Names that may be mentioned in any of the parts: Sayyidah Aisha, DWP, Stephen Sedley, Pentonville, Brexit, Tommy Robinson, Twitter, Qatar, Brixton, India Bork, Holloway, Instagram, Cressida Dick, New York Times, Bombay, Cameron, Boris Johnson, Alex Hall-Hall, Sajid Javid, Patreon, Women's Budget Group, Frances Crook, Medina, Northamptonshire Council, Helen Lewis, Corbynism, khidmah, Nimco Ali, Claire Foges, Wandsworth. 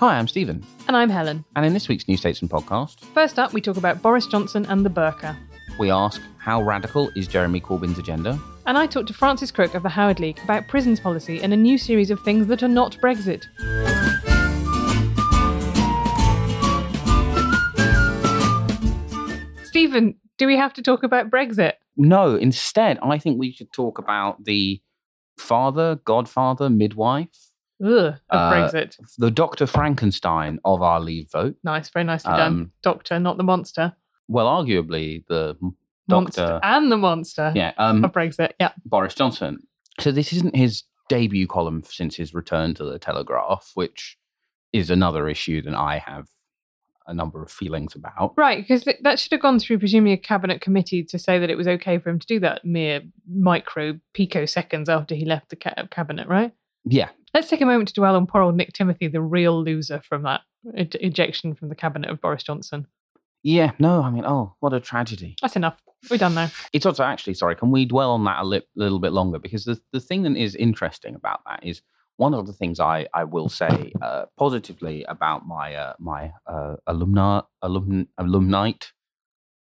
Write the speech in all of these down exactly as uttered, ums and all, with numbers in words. Hi, I'm Stephen. And I'm Helen. And in this week's New Statesman podcast... First up, we talk about Boris Johnson and the burqa. We ask, how radical is Jeremy Corbyn's agenda? And I talk to Frances Crook of the Howard League about prisons policy and a new series of things that are not Brexit. Stephen, do we have to talk about Brexit? No, instead, I think we should talk about the father, godfather, midwife... Ugh, of uh, Brexit. The Doctor Frankenstein of our Leave vote. Nice, very nicely um, done. Doctor, not the monster. Well, arguably the monster Doctor... and the monster yeah, um, of Brexit, yeah. Boris Johnson. So this isn't his debut column since his return to the Telegraph, which is another issue that I have a number of feelings about. Right, because th- that should have gone through presumably a cabinet committee to say that it was okay for him to do that mere micro picoseconds after he left the ca- cabinet, right? Yeah. Let's take a moment to dwell on poor old Nick Timothy, the real loser from that ej- ejection from the cabinet of Boris Johnson. Yeah, no, I mean, oh, what a tragedy. That's enough. We're done now. It's also actually, sorry, can we dwell on that a li- little bit longer? Because the, the thing that is interesting about that is one of the things I, I will say uh, positively about my uh, my uh, alumna, alum, alumni,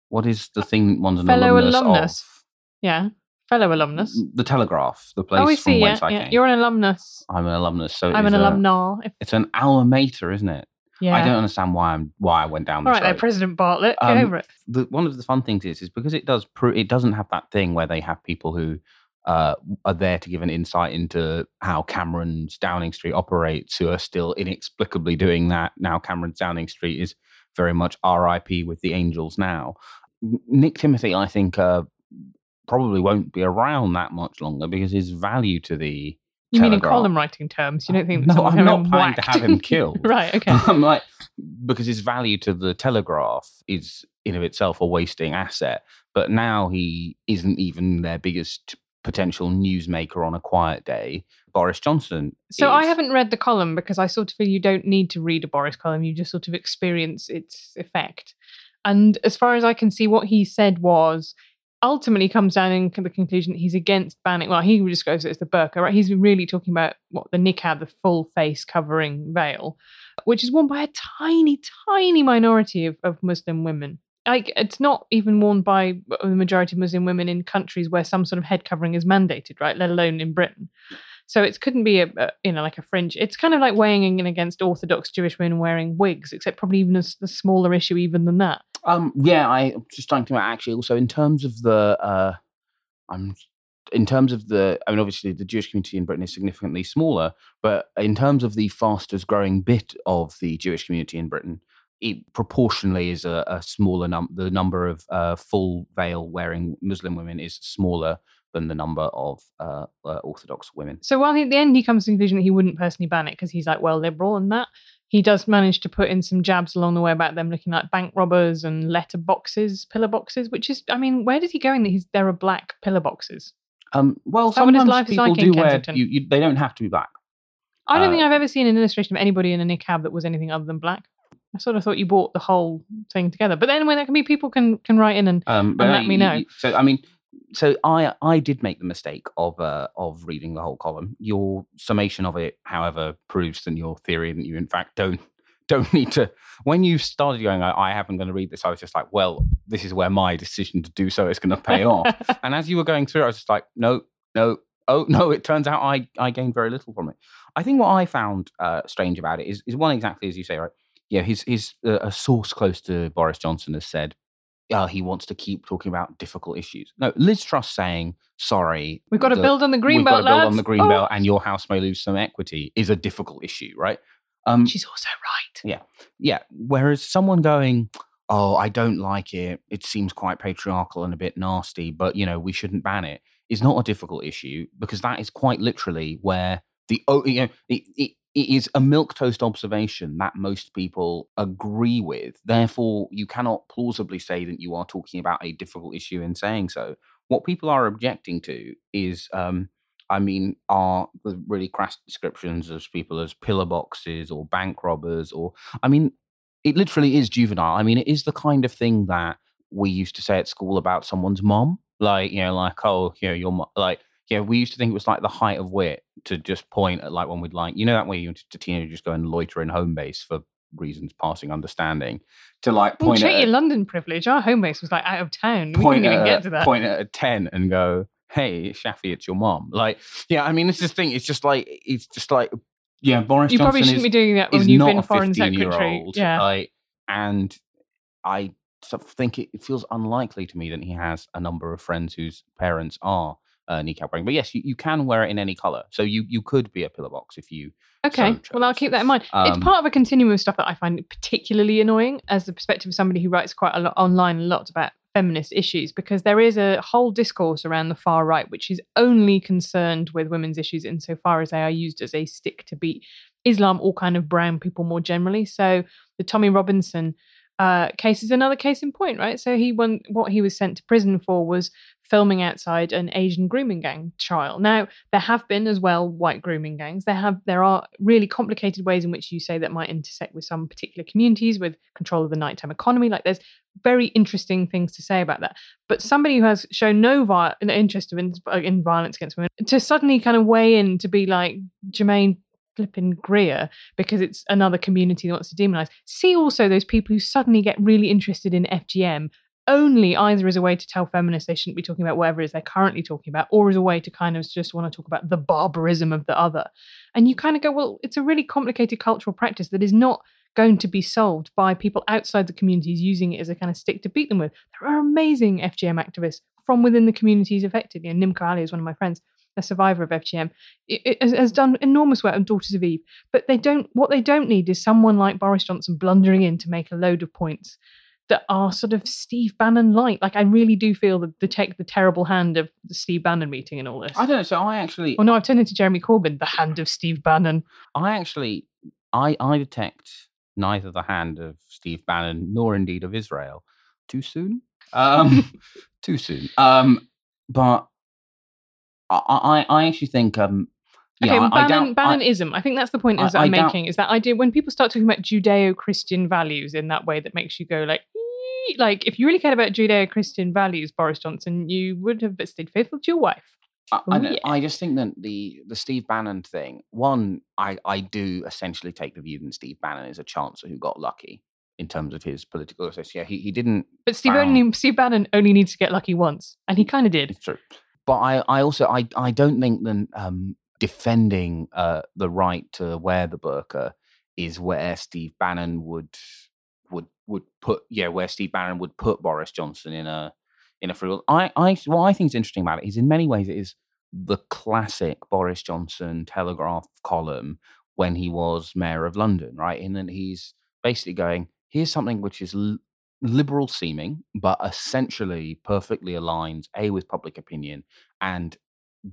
what is the thing one's an Fellow alumnus, alumnus. Of? Yeah. Fellow alumnus. The Telegraph, the place oh, see, from whence yeah, I yeah. came. You're an alumnus. I'm an alumnus. So I'm an a, alumnar. If... It's an alma mater, isn't it? Yeah. I don't understand why I'm why I went down this road. All right, there, President Bartlett, um, get over it. The, one of the fun things is, is because it does pr- it doesn't have that thing where they have people who uh, are there to give an insight into how Cameron's Downing Street operates, who are still inexplicably doing that. Now Cameron's Downing Street is very much R I P with the angels now. Nick Timothy, I think... Uh, probably won't be around that much longer because his value to the You Telegraph, mean in column writing terms? You don't think... No, I'm not planning to have him killed. Right, okay. I'm like, because his value to the Telegraph is in of itself a wasting asset, but now he isn't even their biggest potential newsmaker on a quiet day. Boris Johnson So is. I haven't read the column because I sort of feel you don't need to read a Boris column. You just sort of experience its effect. And as far as I can see, what he said was... ultimately comes down in the conclusion that he's against banning, well, he describes it as the burqa, right? He's really talking about what the niqab, the full face covering veil, which is worn by a tiny, tiny minority of, of Muslim women. Like, it's not even worn by the majority of Muslim women in countries where some sort of head covering is mandated, right? Let alone in Britain. So it couldn't be, a, a you know, like a fringe. It's kind of like weighing in against Orthodox Jewish women wearing wigs, except probably even a, a smaller issue even than that. Um, yeah, I'm just thinking about actually also in terms of the, uh, I'm in terms of the, I mean, obviously the Jewish community in Britain is significantly smaller, but in terms of the fastest growing bit of the Jewish community in Britain, it proportionally is a, a smaller number, the number of uh, full veil wearing Muslim women is smaller than the number of uh, uh, Orthodox women. So while at the end he comes to the conclusion that he wouldn't personally ban it because he's like, well, liberal and that, he does manage to put in some jabs along the way about them looking like bank robbers and letter boxes, pillar boxes, which is, I mean, where did he go in that he's, there are black pillar boxes? Um, well, sometimes his life people is like do wear, you, you, they don't have to be black. I don't uh, think I've ever seen an illustration of anybody in a niqab that was anything other than black. I sort of thought you bought the whole thing together. But anyway, that can be people can, can write in and, um, and let you, me know. You, so, I mean, so I I did make the mistake of uh, of reading the whole column. Your summation of it, however, proves than your theory that you, in fact, don't don't need to. When you started going, I, I haven't going to read this, I was just like, well, this is where my decision to do so is going to pay off. And as you were going through it, I was just like, no, no. Oh, no, it turns out I, I gained very little from it. I think what I found uh, strange about it is, is one exactly as you say, right? Yeah, his, his, uh, a source close to Boris Johnson has said, oh, he wants to keep talking about difficult issues. No, Liz Truss saying, sorry. We've got to build on the green belt, lads. We've got to build on the green belt, and your house may lose some equity is a difficult issue, right? Um, She's also right. Yeah, yeah. Whereas someone going, oh, I don't like it. It seems quite patriarchal and a bit nasty, but, you know, we shouldn't ban it. Is not a difficult issue, because that is quite literally where the, you know, it, it, it is a milquetoast observation that most people agree with. Therefore, you cannot plausibly say that you are talking about a difficult issue in saying so. What people are objecting to is, um, I mean, are the really crass descriptions of people as pillar boxes or bank robbers, or, I mean, it literally is juvenile. I mean, it is the kind of thing that we used to say at school about someone's mom. Like, you know, like, oh, you know, your like, yeah, we used to think it was like the height of wit to just point at, like, when we'd like, you know, that way you to teenagers go and loiter in home base for reasons passing understanding, to like point well, at. Check your London privilege. Our home base was like out of town. We couldn't even get to that. Point at a ten and go, hey, Shafi, it's your mom. Like, yeah, I mean, it's this thing. It's just like, it's just like, yeah, Boris you Johnson. You probably shouldn't is, be doing that when you've been a foreign secretary. Yeah. Like, and I. So I think it feels unlikely to me that he has a number of friends whose parents are uh, kneecap wearing. But yes, you, you can wear it in any colour. So you, you could be a pillar box if you Okay, so well, I'll keep that in mind. Um, it's part of a continuum of stuff that I find particularly annoying as the perspective of somebody who writes quite a lot online a lot about feminist issues, because there is a whole discourse around the far right which is only concerned with women's issues insofar as they are used as a stick to beat Islam or kind of brown people more generally. So the Tommy Robinson Uh, case is another case in point, right? So he won, what he was sent to prison for was filming outside an Asian grooming gang trial. Now, there have been as well white grooming gangs. There have there are really complicated ways in which you say that might intersect with some particular communities, with control of the nighttime economy. Like, there's very interesting things to say about that. But somebody who has shown no vi- interest in, in violence against women, to suddenly kind of weigh in to be like, Jermaine flipping Greer because it's another community that wants to demonize. See also those people who suddenly get really interested in F G M only either as a way to tell feminists they shouldn't be talking about whatever it is they're currently talking about, or as a way to kind of just want to talk about the barbarism of the other. And you kind of go, well, it's a really complicated cultural practice that is not going to be solved by people outside the communities using it as a kind of stick to beat them with. There are amazing F G M activists from within the communities affected. You know, Nimco Ali is one of my friends, a survivor of F G M, it, it has, has done enormous work on Daughters of Eve, but they don't. What they don't need is someone like Boris Johnson blundering in to make a load of points that are sort of Steve Bannon light. Like, I really do feel that the take the terrible hand of the Steve Bannon meeting and all this. I don't know. So I actually. Oh no, I've turned into Jeremy Corbyn, the hand of Steve Bannon. I actually, I I detect neither the hand of Steve Bannon nor indeed of Israel. Too soon. Um, too soon. Um, but. I, I actually think um, yeah, okay, well, Bannon, I doubt, Bannonism. I, I think that's the point I, that I'm I making doubt, is that idea when people start talking about Judeo-Christian values in that way that makes you go like, ee! Like if you really cared about Judeo-Christian values, Boris Johnson, you would have stayed faithful to your wife. I, oh, I, yeah. I just think that the the Steve Bannon thing. One, I, I do essentially take the view that Steve Bannon is a chancer who got lucky in terms of his political association. Yeah, he he didn't. But Steve found, only Steve Bannon only needs to get lucky once, and he kind of did. It's true. But I, I also, I, I don't think that um, defending uh, the right to wear the burqa is where Steve Bannon would would would put, yeah, where Steve Bannon would put Boris Johnson in a in a free world. I, I, what I think is interesting about it is in many ways it is the classic Boris Johnson Telegraph column when he was mayor of London, right? And then he's basically going, here's something which is l- liberal seeming, but essentially perfectly aligns A with public opinion and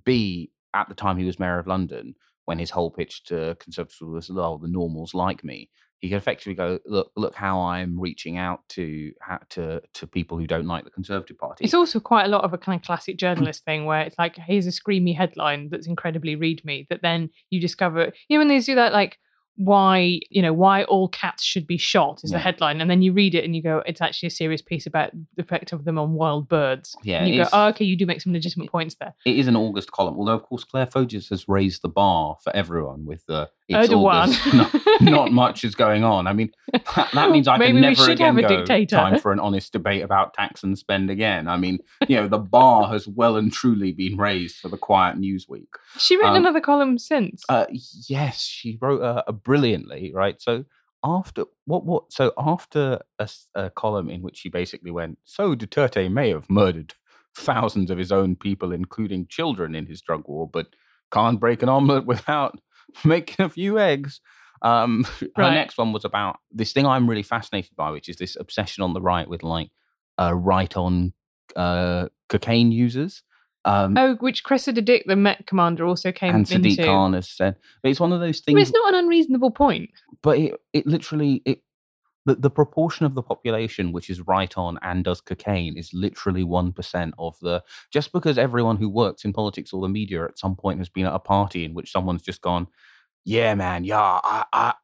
B at the time he was mayor of London when his whole pitch to conservatives was, oh, the normals like me. he can effectively go, look, look how I'm reaching out to to to people who don't like the Conservative Party. It's also quite a lot of a kind of classic journalist thing where it's like, here's a screamy headline that's incredibly read-me, that then you discover, you know, when they do that, like, why, you know, why all cats should be shot is yeah. the headline, and then you read it and you go, it's actually a serious piece about the effect of them on wild birds. Yeah, and you go, oh, okay, you do make some legitimate points there. It is an August column, although of course Claire Foges has raised the bar for everyone with the it's August, not, not much is going on. I mean, that, that means I can never again have a go time for an honest debate about tax and spend again. I mean, you know, the bar has well and truly been raised for the quiet news week. She written um, another column since. Uh, yes, she wrote a. a brilliantly, right? So after what what so after a, a column in which she basically went, so Duterte may have murdered thousands of his own people, including children, in his drug war, but can't break an omelette without making a few eggs. Um right. Her next one was about this thing I'm really fascinated by, which is this obsession on the right with like uh right on uh cocaine users. Um, oh, which Cressida Dick, the Met commander, also came into. And Sadiq Khan has said. But it's one of those things... But it's not an unreasonable point. But it, it literally... it the, the proportion of the population which is right on and does cocaine is literally one percent of the... Just because everyone who works in politics or the media at some point has been at a party in which someone's just gone, yeah, man, yeah, I, I,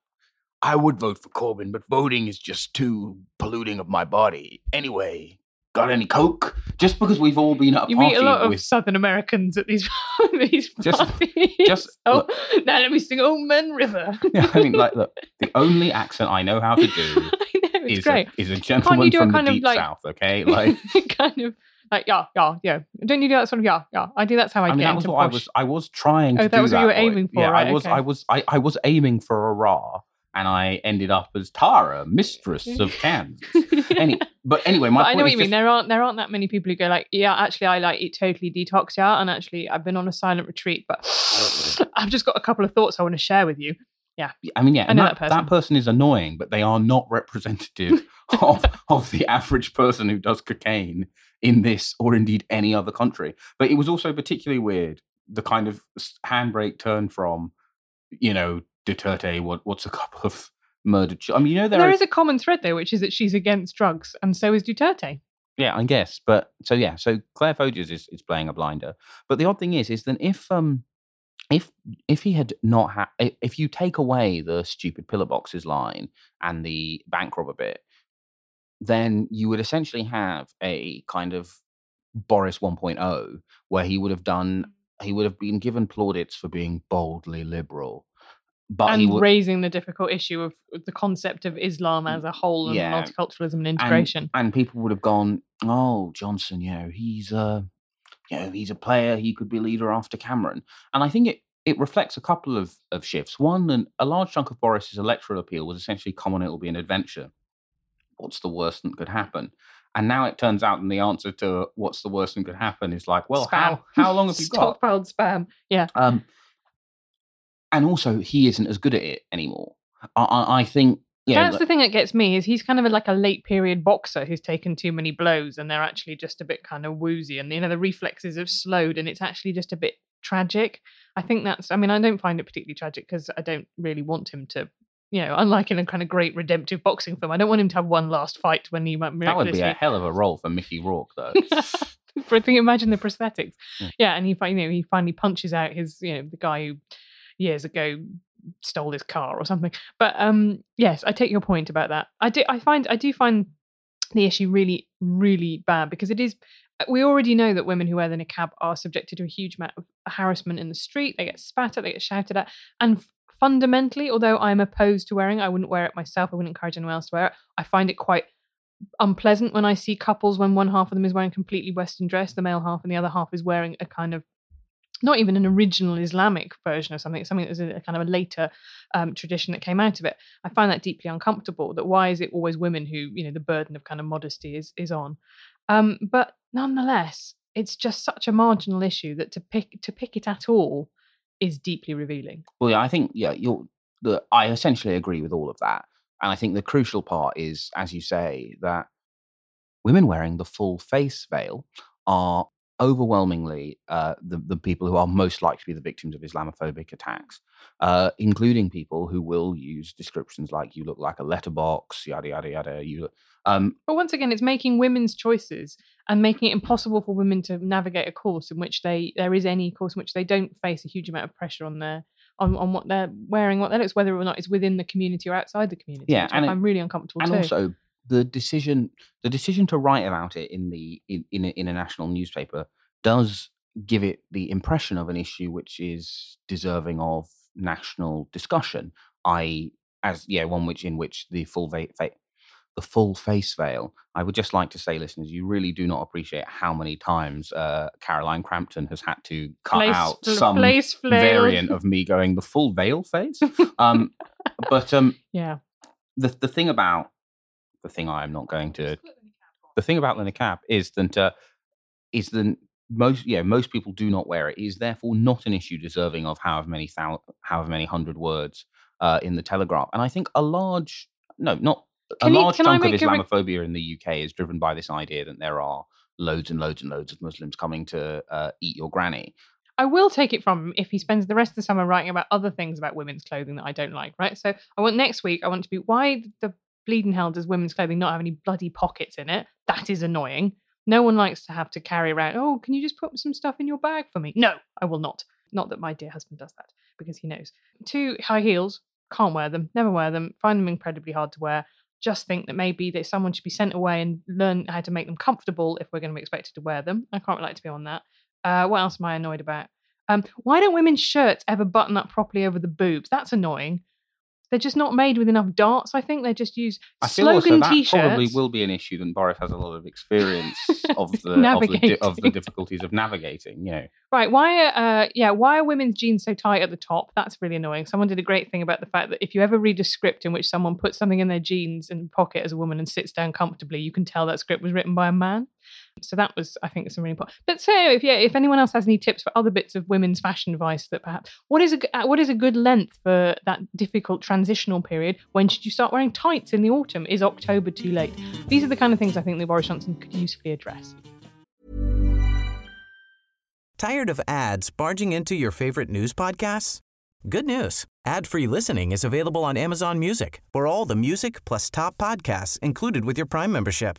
I would vote for Corbyn, but voting is just too polluting of my body. Anyway... got any coke? Just because we've all been at a you party. You meet a lot with... of Southern Americans at these, these just, parties. Just, oh, look, now let me sing Old Man River. Yeah, I mean, like, look, the only accent I know how to do know, is, a, is a gentleman from a kind the of deep like, south, okay? Like kind of, like, yeah, yeah, yeah. Don't you do that sort of, yeah, yeah. I do, that's how I, I mean, get that was into what I was, I was trying oh, to do that. Oh, that was what you were point. aiming for, yeah, right? I was, okay. I, was, I, I was aiming for a rah. And I ended up as Tara, mistress of Cairns. Any, but anyway, my but point I know what you just... mean. There aren't there aren't that many people who go like, yeah, actually, I like it totally detoxed out, and actually, I've been on a silent retreat, but I've just got a couple of thoughts I want to share with you. Yeah, I mean, yeah, I know that, that person. That person is annoying, but they are not representative of of the average person who does cocaine in this or indeed any other country. But it was also particularly weird, the kind of handbrake turn from, you know, Duterte, what, what's a couple of murdered children? I mean, you know, there, there is... is a common thread there, which is that she's against drugs, and so is Duterte. Yeah, I guess. But so, yeah, so Claire Foges is, is playing a blinder. But the odd thing is, is that if um, if if he had not had, if you take away the stupid pillar boxes line and the bank robber bit, then you would essentially have a kind of Boris one point oh, where he would have done, he would have been given plaudits for being boldly liberal. But and would, raising the difficult issue of the concept of Islam as a whole and yeah. multiculturalism and integration. And, and people would have gone, oh, Johnson, you know, he's a, you know, he's a player. He could be leader after Cameron. And I think it, it reflects a couple of, of shifts. One, and a large chunk of Boris's electoral appeal was essentially, come on, it'll be an adventure. What's the worst that could happen? And now it turns out, and the answer to what's the worst that could happen is like, well, how, how long have you got? Stockpiled spam, yeah. Um, And also, he isn't as good at it anymore. I, I think... Yeah, That's like, the thing that gets me, is he's kind of like a late-period boxer who's taken too many blows, and they're actually just a bit kind of woozy, and, you know, the reflexes have slowed, and it's actually just a bit tragic. I think that's... I mean, I don't find it particularly tragic, because I don't really want him to... You know, unlike in a kind of great redemptive boxing film, I don't want him to have one last fight when he might... That would be a hell of a role for Mickey Rourke, though. I think, imagine the prosthetics. Yeah, yeah, and he, you know, he finally punches out his, you know, the guy who... years ago stole his car or something. But um yes, I take your point about that. I do I find I do find the issue really, really bad, because it is, we already know that women who wear the niqab are subjected to a huge amount of harassment in the street. They get spat at, they get shouted at, and fundamentally, although I'm opposed to wearing, I wouldn't wear it myself, I wouldn't encourage anyone else to wear it, I find it quite unpleasant when I see couples when one half of them is wearing completely Western dress, the male half, and the other half is wearing a kind of not even an original Islamic version or something, something that was a, a kind of a later um, tradition that came out of it. I find that deeply uncomfortable, that why is it always women who, you know, the burden of kind of modesty is is on. Um, but nonetheless, it's just such a marginal issue that to pick to pick it at all is deeply revealing. Well, yeah, I think, yeah, you're, the, I essentially agree with all of that. And I think the crucial part is, as you say, that women wearing the full face veil are overwhelmingly uh, the, the people who are most likely to be the victims of Islamophobic attacks, uh, including people who will use descriptions like "you look like a letterbox," yada, yada, yada. You, um, but once again, it's making women's choices and making it impossible for women to navigate a course in which they there is any course in which they don't face a huge amount of pressure on their on, on what they're wearing, what that looks, whether or not it's within the community or outside the community. Yeah, and it, I'm really uncomfortable and too. Also, The decision, the decision to write about it in the in in a, in a national newspaper does give it the impression of an issue which is deserving of national discussion. I as yeah, one which in which the full va- va- the full face veil. I would just like to say, listeners, you really do not appreciate how many times uh, Caroline Crampton has had to cut place, out fl- some variant of me going the full veil face. Um, but um, yeah, the the thing about. The thing I am not going to. The thing about the niqab is that uh, is that most yeah most people do not wear it. It is therefore not an issue deserving of however many thou- however many hundred words uh, in the Telegraph. And I think a large no not can a large you, chunk of Islamophobia rec- in the U K is driven by this idea that there are loads and loads and loads of Muslims coming to uh, eat your granny. I will take it from him if he spends the rest of the summer writing about other things about women's clothing that I don't like. Right. So I want next week. I want to be why the. Bleeding hell does women's clothing not have any bloody pockets in it? That is annoying. No one likes to have to carry around, oh, can you just put some stuff in your bag for me? No, I will not. Not that my dear husband does that, because he knows. Two high heels, can't wear them, never wear them, find them incredibly hard to wear. Just think that maybe that someone should be sent away and learn how to make them comfortable if we're going to be expected to wear them. I can't relate to be on that. Uh, what else am I annoyed about? Um, why don't women's shirts ever button up properly over the boobs? That's annoying. They're just not made with enough darts, I think. They just use I slogan feel also that T-shirts. Probably will be an issue, and Boris has a lot of experience of the of the, di- of the difficulties of navigating. You know, right? Why are uh, yeah? Why are women's jeans so tight at the top? That's really annoying. Someone did a great thing about the fact that if you ever read a script in which someone puts something in their jeans and pocket as a woman and sits down comfortably, you can tell that script was written by a man. So that was, I think, some really important. But so, if yeah, if anyone else has any tips for other bits of women's fashion advice, that perhaps what is a what is a good length for that difficult transitional period? When should you start wearing tights in the autumn? Is October too late? These are the kind of things I think that Boris Johnson could usefully address. Tired of ads barging into your favorite news podcasts? Good news! Ad-free listening is available on Amazon Music for all the music plus top podcasts included with your Prime membership.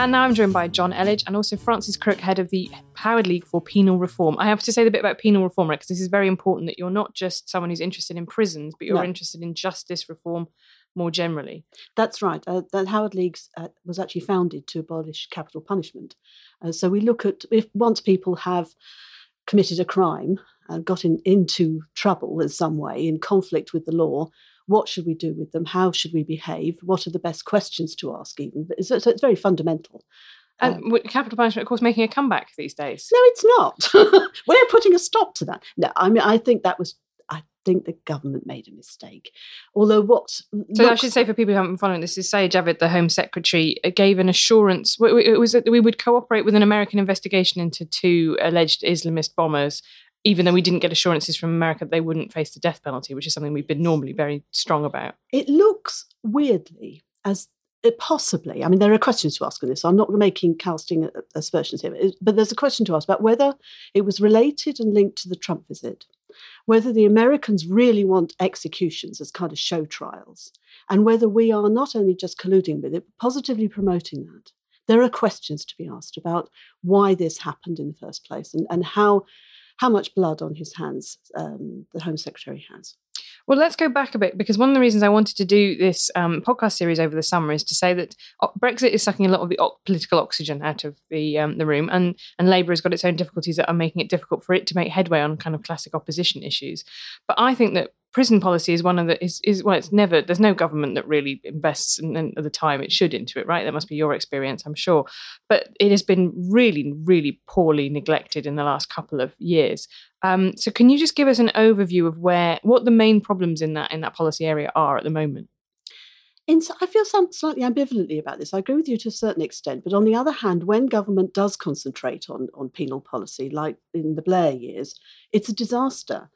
And now I'm joined by John Elledge and also Frances Crook, head of the Howard League for Penal Reform. I have to say the bit about penal reform, right, because this is very important that you're not just someone who's interested in prisons, but you're no. interested in justice reform more generally. That's right. Uh, the Howard League uh, was actually founded to abolish capital punishment. Uh, so we look at, if once people have committed a crime and got in, into trouble in some way, in conflict with the law, what should we do with them? How should we behave? What are the best questions to ask even? So it's very fundamental. And um, capital punishment, of course, making a comeback these days. No, it's not. We're putting a stop to that. No, I mean, I think that was, I think the government made a mistake. Although what... So looks- I should say for people who haven't been following this, is Sajid Javid, the Home Secretary, gave an assurance, it was that we would cooperate with an American investigation into two alleged Islamist bombers, even though we didn't get assurances from America that they wouldn't face the death penalty, which is something we've been normally very strong about. It looks weirdly as possibly, I mean, there are questions to ask on this. So I'm not making casting aspersions here, but there's a question to ask about whether it was related and linked to the Trump visit, whether the Americans really want executions as kind of show trials, and whether we are not only just colluding with it, but positively promoting that. There are questions to be asked about why this happened in the first place and, and how... how much blood on his hands um, the Home Secretary has. Well, let's go back a bit, because one of the reasons I wanted to do this um, podcast series over the summer is to say that Brexit is sucking a lot of the political oxygen out of the um, the room, and, and Labour has got its own difficulties that are making it difficult for it to make headway on kind of classic opposition issues. But I think that prison policy is one of the is, is well, it's never, there's no government that really invests in, in, at the time it should into it, right? That must be your experience, I'm sure. But it has been really, really poorly neglected in the last couple of years. Um, so can you just give us an overview of where, what the main problems in that in that policy area are at the moment? In, I feel some, slightly ambivalently about this. I agree with you to a certain extent, but on the other hand, when government does concentrate on, on penal policy, like in the Blair years, it's a disaster.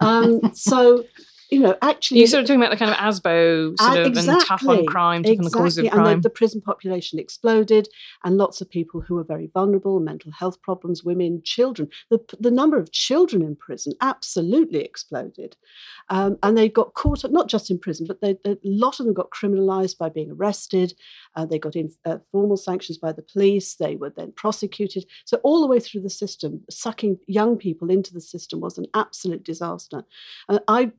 Um, so, you know, actually... You're sort of talking about the kind of ASBO sort uh, of exactly, and tough on crime, tough exactly, on the cause of crime. And the, the prison population exploded, and lots of people who were very vulnerable, mental health problems, women, children. The, the number of children in prison absolutely exploded. Um, and they got caught up, not just in prison, but they, a lot of them got criminalised by being arrested. Uh, they got in, uh, formal sanctions by the police. They were then prosecuted. So all the way through the system, sucking young people into the system was an absolute disaster. And I...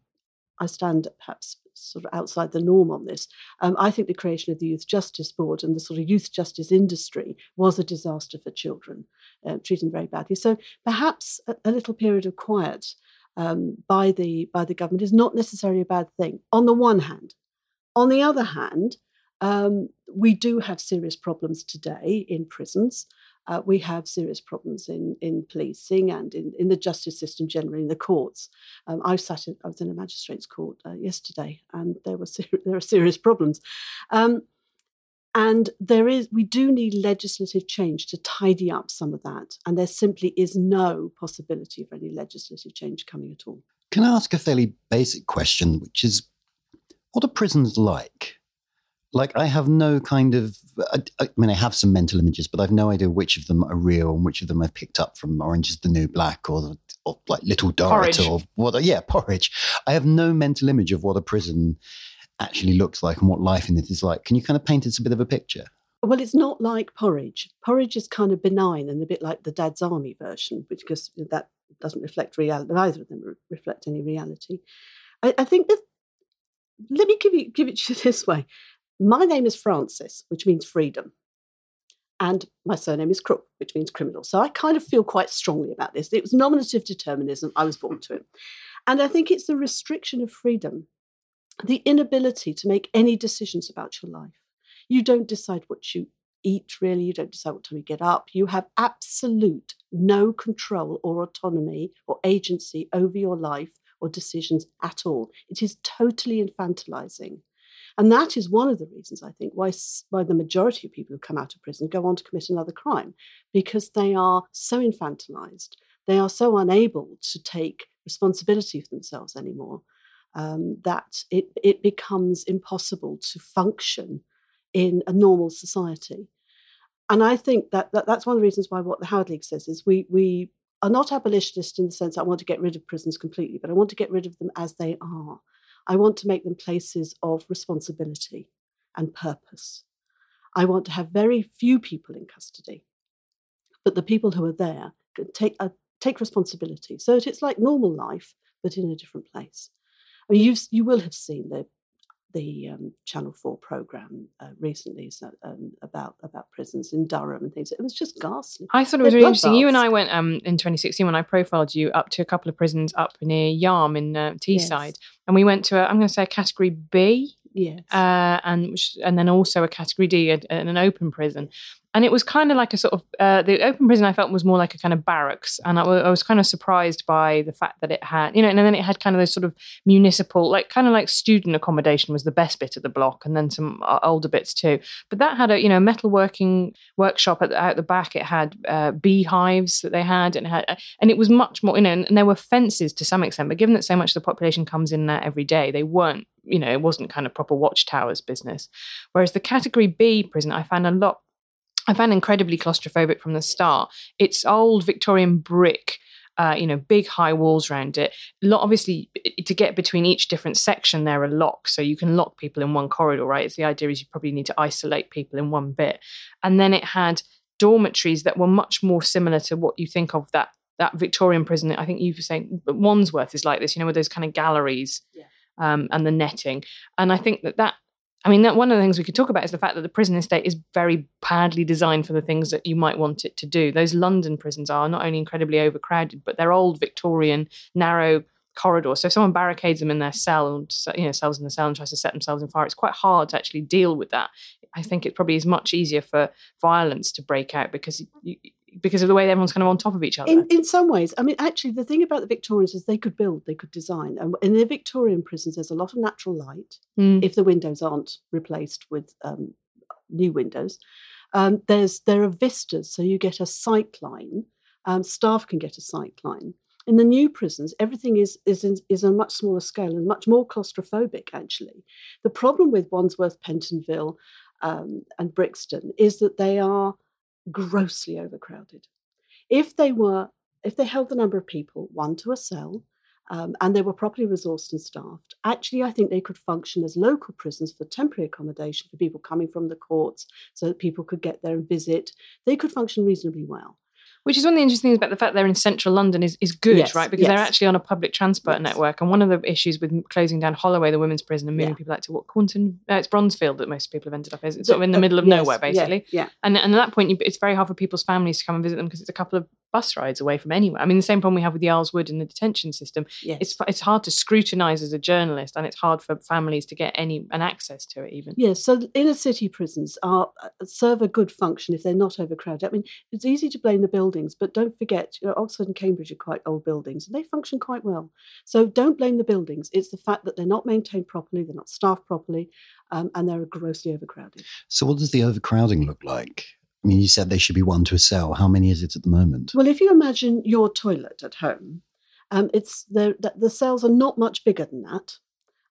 I stand perhaps sort of outside the norm on this. Um, I think the creation of the Youth Justice Board and the sort of youth justice industry was a disaster for children, uh, treating them very badly. So perhaps a, a little period of quiet um, by the by the government is not necessarily a bad thing, on the one hand. On the other hand, um, we do have serious problems today in prisons. Uh, we have serious problems in, in policing and in, in the justice system generally, in the courts. Um, I sat in, I was in a magistrate's court uh, yesterday, and there were ser- there are serious problems. Um, and there is we do need legislative change to tidy up some of that, and there simply is no possibility of any legislative change coming at all. Can I ask a fairly basic question, which is, what are prisons like? Like, I have no kind of, I, I mean, I have some mental images, but I've no idea which of them are real and which of them I've picked up from Orange is the New Black or, or like Little Dorrit or what, yeah, Porridge. I have no mental image of what a prison actually looks like and what life in it is like. Can you kind of paint us a bit of a picture? Well, it's not like Porridge. Porridge is kind of benign and a bit like the Dad's Army version, because that doesn't reflect reality, neither of them reflect any reality. I, I think that, let me give, you, give it to you this way. My name is Frances, which means freedom. And my surname is Crook, which means criminal. So I kind of feel quite strongly about this. It was nominative determinism. I was born to it. And I think it's the restriction of freedom, the inability to make any decisions about your life. You don't decide what you eat, really. You don't decide what time you get up. You have absolute no control or autonomy or agency over your life or decisions at all. It is totally infantilizing. And that is one of the reasons, I think, why, why the majority of people who come out of prison go on to commit another crime, because they are so infantilized. They are so unable to take responsibility for themselves anymore um, that it, it becomes impossible to function in a normal society. And I think that, that that's one of the reasons why what the Howard League says is we we are not abolitionist in the sense that I want to get rid of prisons completely, but I want to get rid of them as they are. I want to make them places of responsibility and purpose. I want to have very few people in custody, but the people who are there can take uh, take responsibility. So it's like normal life, but in a different place. I mean, you've, you will have seen the the um, Channel four programme uh, recently so, um, about about prisons in Durham and things. It was just ghastly. I thought it was really interesting. Baths. You and I went um, in twenty sixteen when I profiled you up to a couple of prisons up near Yarm in uh, Teesside. Yes. And we went to, a, I'm going to say, a Category B. Yes. Uh, and and then also a Category D in an open prison. And it was kind of like a sort of, uh, the open prison I felt was more like a kind of barracks. And I, w- I was kind of surprised by the fact that it had, you know, and then it had kind of those sort of municipal, like kind of like student accommodation was the best bit of the block, and then some uh, older bits too. But that had a, you know, metalworking workshop at the, out the back. It had uh, beehives that they had and it had, uh, and it was much more, you know, and, and there were fences to some extent, but given that so much of the population comes in there every day, they weren't, you know, it wasn't kind of proper watchtowers business. Whereas the Category B prison, I found a lot I found incredibly claustrophobic from the start. It's old Victorian brick, uh, you know, big high walls around it. Lot, obviously, to get between each different section, there are locks, so you can lock people in one corridor, right? It's the idea is you probably need to isolate people in one bit. And then it had dormitories that were much more similar to what you think of that that Victorian prison. I think you were saying Wandsworth is like this, you know, with those kind of galleries yeah. um, and the netting. And I think that that, I mean, that one of the things we could talk about is the fact that the prison estate is very badly designed for the things that you might want it to do. Those London prisons are not only incredibly overcrowded, but they're old Victorian, narrow corridor. So if someone barricades them in their cell and, you know, sells in the cell and tries to set themselves on fire, it's quite hard to actually deal with that. I think it probably is much easier for violence to break out because you, because of the way everyone's kind of on top of each other. In, in some ways, I mean, actually, the thing about the Victorians is they could build, they could design. And in the Victorian prisons, there's a lot of natural light mm. if the windows aren't replaced with um, new windows. Um, there's there are vistas, so you get a sight line. Um, staff can get a sight line. In the new prisons, everything is is in, is on a much smaller scale and much more claustrophobic, actually. The problem with Wandsworth, Pentonville, um, and Brixton is that they are grossly overcrowded. If they were, if they held the number of people, one to a cell, um, and they were properly resourced and staffed, actually, I think they could function as local prisons for temporary accommodation for people coming from the courts so that people could get there and visit. They could function reasonably well. Which is one of the interesting things about the fact they're in central London is, is good, yes, right? Because yes. they're actually on a public transport yes. network. And one of the issues with closing down Holloway, the women's prison, and moving yeah. people out to what, Quanton? Uh, it's Bronzefield that most people have ended up in. It's sort of in the uh, middle of yes, nowhere, basically. Yeah, yeah. And, and at that point, you, it's very hard for people's families to come and visit them because it's a couple of bus rides away from anywhere. I mean, the same problem we have with Yarlswood and the detention system. Yes. It's it's hard to scrutinise as a journalist, and it's hard for families to get any an access to it even. Yes, so inner city prisons are serve a good function if they're not overcrowded. I mean, it's easy to blame the building. But don't forget, you know, Oxford and Cambridge are quite old buildings and they function quite well. So don't blame the buildings. It's the fact that they're not maintained properly, they're not staffed properly, um, and they're grossly overcrowded. So what does the overcrowding look like? I mean, you said they should be one to a cell. How many is it at the moment? Well, if you imagine your toilet at home, um, it's the, the, the cells are not much bigger than that,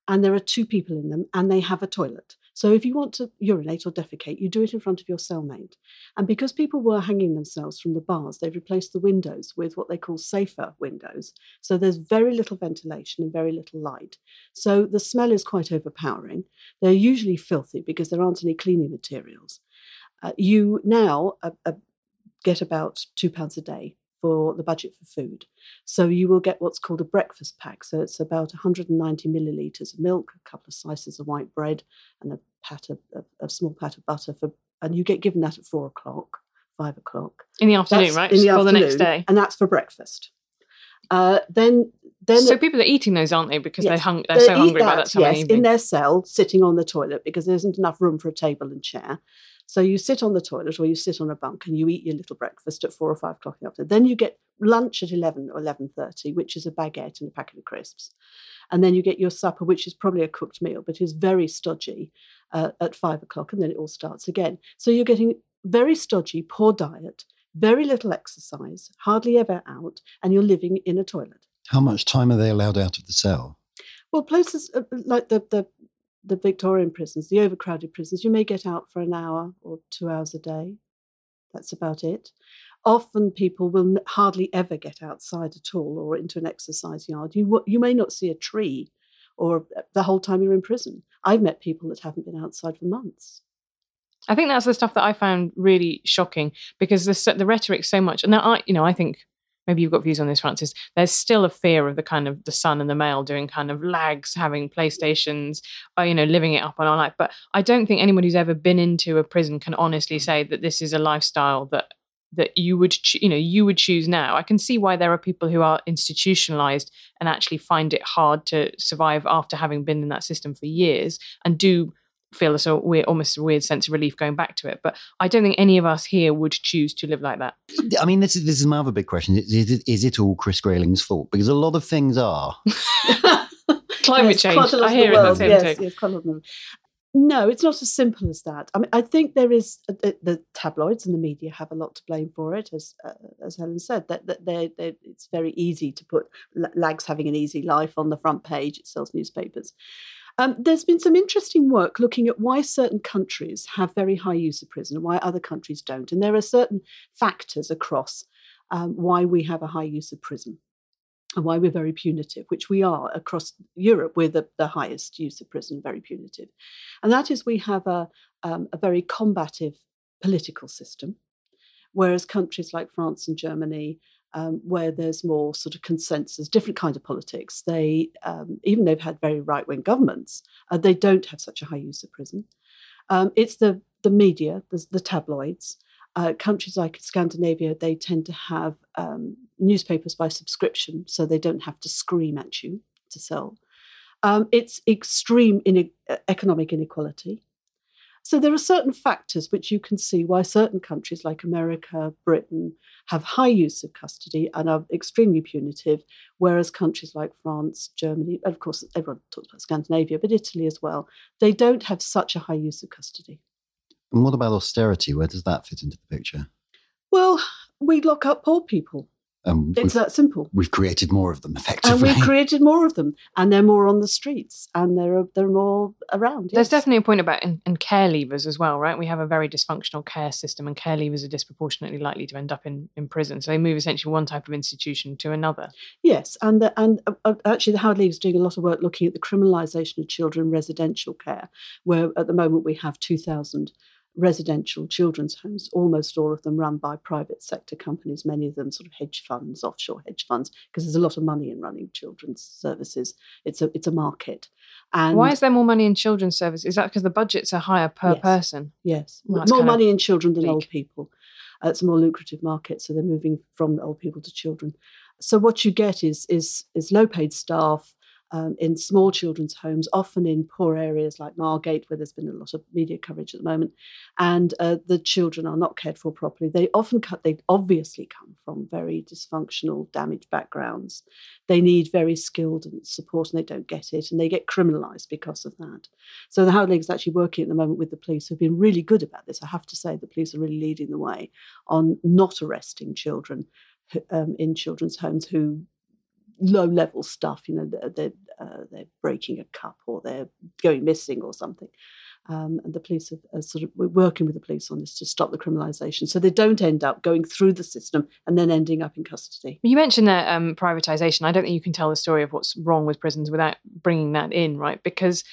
and there are two people in them and they have a toilet. So if you want to urinate or defecate, you do it in front of your cellmate. And because people were hanging themselves from the bars, they've replaced the windows with what they call safer windows. So there's very little ventilation and very little light. So the smell is quite overpowering. They're usually filthy because there aren't any cleaning materials. Uh, you now uh, uh, get about two pounds a day for the budget for food. So you will get what's called a breakfast pack. So it's about one hundred ninety millilitres of milk, a couple of slices of white bread and a pat of a small pat of butter. For, and you get given that at four o'clock, five o'clock. In the afternoon, that's, right? In the afternoon, the next day. And that's for breakfast. Uh, then, then So it, people are eating those, aren't they? Because yes, they're, hung, they're so hungry that, by that time yes, of evening. In their cell, sitting on the toilet because there isn't enough room for a table and chair. So you sit on the toilet or you sit on a bunk and you eat your little breakfast at four or five o'clock in the afternoon. Then you get lunch at eleven or eleven thirty, which is a baguette and a packet of crisps. And then you get your supper, which is probably a cooked meal, but is very stodgy uh, at five o'clock. And then it all starts again. So you're getting very stodgy, poor diet, very little exercise, hardly ever out, and you're living in a toilet. How much time are they allowed out of the cell? Well, places like the... the the Victorian prisons, the overcrowded prisons, you may get out for an hour or two hours a day. That's about it. Often people will hardly ever get outside at all or into an exercise yard. You you may not see a tree or the whole time you're in prison. I've met people that haven't been outside for months. I think that's the stuff that I found really shocking because the, the rhetoric so much, and I, you know, I think maybe you've got views on this, Frances. There's still a fear of the kind of the Sun and the Mail doing kind of lags, having PlayStations, or, you know, living it up on our life. But I don't think anyone who's ever been into a prison can honestly say that this is a lifestyle that that you would, cho- you know, you would choose now. I can see why there are people who are institutionalized and actually find it hard to survive after having been in that system for years and do feel a sort of weird, almost a weird sense of relief going back to it. But I don't think any of us here would choose to live like that. I mean, this is this is my other big question. Is, is, is it all Chris Grayling's fault? Because a lot of things are. Climate yes, change. I hear it. That's him yes, too. Yes, quite a lot of them. No, it's not as simple as that. I mean, I think there is uh, the, the tabloids and the media have a lot to blame for it, as uh, as Helen said. That that they it's very easy to put lags having an easy life on the front page. It sells newspapers. Um, there's been some interesting work looking at why certain countries have very high use of prison and why other countries don't. And there are certain factors across um, why we have a high use of prison and why we're very punitive, which we are across Europe. We're the, the highest use of prison, very punitive. And that is we have a, um, a very combative political system, whereas countries like France and Germany Um, where there's more sort of consensus, different kind of politics. They, um, even though they've had very right-wing governments, uh, they don't have such a high use of prison. Um, it's the the media, the, the tabloids, Uh, countries like Scandinavia, they tend to have um, newspapers by subscription, so they don't have to scream at you to sell. Um, it's extreme in economic inequality. So there are certain factors which you can see why certain countries like America, Britain, have high use of custody and are extremely punitive, whereas countries like France, Germany, and of course everyone talks about Scandinavia, but Italy as well, they don't have such a high use of custody. And what about austerity? Where does that fit into the picture? Well, we lock up poor people. Um, it's that simple. We've created more of them, effectively. And we've created more of them, and they're more on the streets, and they're they're more around. Yes. There's definitely a point about in, in care leavers as well, right? We have a very dysfunctional care system, and care leavers are disproportionately likely to end up in, in prison. So they move essentially one type of institution to another. Yes, and the, and uh, actually the Howard League is doing a lot of work looking at the criminalisation of children in residential care, where at the moment we have two thousand residential children's homes, almost all of them run by private sector companies, many of them sort of hedge funds, offshore hedge funds, because there's a lot of money in running children's services. It's a it's a market. And why is there more money in children's services? Is that because the budgets are higher per yes, person? Yes, well, more money in children than big. Old people. Uh, it's a more lucrative market, so they're moving from old people to children. So what you get is is is low-paid staff, Um, in small children's homes, often in poor areas like Margate, where there's been a lot of media coverage at the moment, and uh, the children are not cared for properly. They often cut, they obviously come from very dysfunctional, damaged backgrounds. They need very skilled support, and they don't get it, and they get criminalised because of that. So the Howard League is actually working at the moment with the police, who've been really good about this. I have to say, the police are really leading the way on not arresting children um, in children's homes who low-level stuff, you know, they're, they're, uh, they're breaking a cup or they're going missing or something. Um, and the police are, are sort of, we're working with the police on this to stop the criminalisation so they don't end up going through the system and then ending up in custody. You mentioned that um, privatisation. I don't think you can tell the story of what's wrong with prisons without bringing that in, right? Because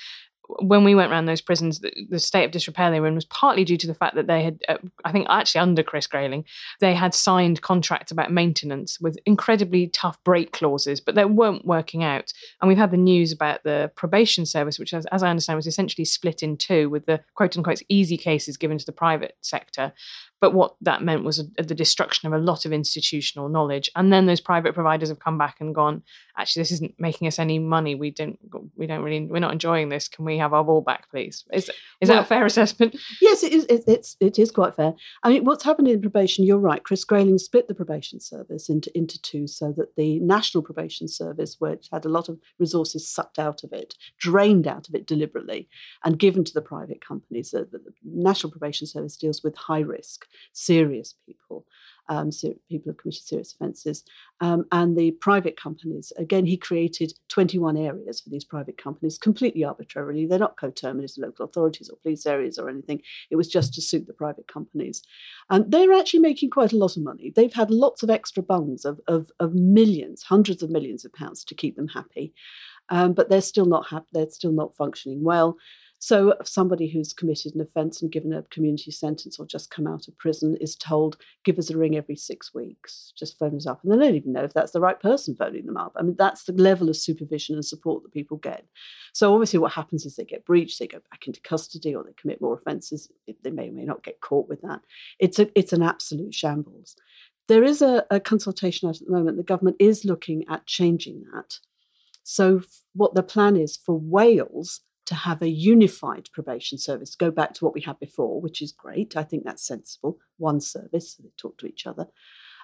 when we went around those prisons, the, the state of disrepair they were in was partly due to the fact that they had, uh, I think actually under Chris Grayling, they had signed contracts about maintenance with incredibly tough break clauses, but they weren't working out. And we've had the news about the probation service, which as, as I understand was essentially split in two with the quote-unquote easy cases given to the private sector. But what that meant was a, the destruction of a lot of institutional knowledge. And then those private providers have come back and gone, actually, this isn't making us any money. We don't, we don't really, we're not enjoying this. Can we have our ball back, please? Is, is well, that a fair assessment? Yes, it is. It, it's it is quite fair. I mean, what's happened in probation? You're right. Chris Grayling split the probation service into into two, so that the National Probation Service, which had a lot of resources sucked out of it, drained out of it deliberately, and given to the private companies. So the National Probation Service deals with high risk. Serious people, um, ser- people who've committed serious offences, um, and the private companies. Again, he created twenty-one areas for these private companies completely arbitrarily. They're not coterminous with local authorities or police areas or anything. It was just to suit the private companies, and they're actually making quite a lot of money. They've had lots of extra bungs of of, of millions, hundreds of millions of pounds to keep them happy, um, but they're still not happy. They're still not functioning well. So somebody who's committed an offence and given a community sentence or just come out of prison is told, give us a ring every six weeks, just phone us up. And they don't even know if that's the right person phoning them up. I mean, that's the level of supervision and support that people get. So obviously what happens is they get breached, they go back into custody or they commit more offences. They may or may not get caught with that. It's a, it's an absolute shambles. There is a, a consultation out at the moment. The government is looking at changing that. So f- what the plan is for Wales to have a unified probation service, go back to what we had before, which is great. I think that's sensible. One service, so they talk to each other.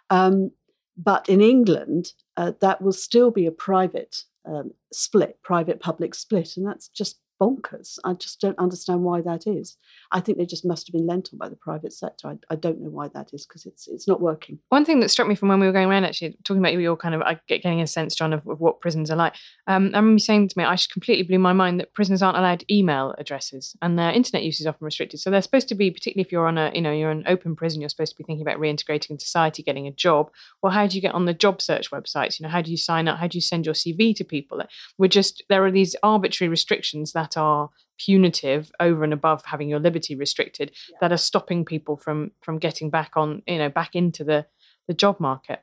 Um, but in England, uh, that will still be a private um, split, private-public split, and that's just bonkers. I just don't understand why that is. I think they just must have been lent on by the private sector. I, I don't know why that is because it's it's not working. One thing that struck me from when we were going around actually talking about you, you're kind of I get getting a sense, John, of, of what prisons are like. Um, I remember you saying to me, I just completely blew my mind that prisoners aren't allowed email addresses and their internet use is often restricted. So they're supposed to be, particularly if you're on a you know you're an open prison, you're supposed to be thinking about reintegrating in society, getting a job. Well, how do you get on the job search websites? You know, how do you sign up? How do you send your C V to people? We're just there are these arbitrary restrictions that are punitive over and above having your liberty restricted, yeah. that are stopping people from from getting back on, you know, back into the the job market.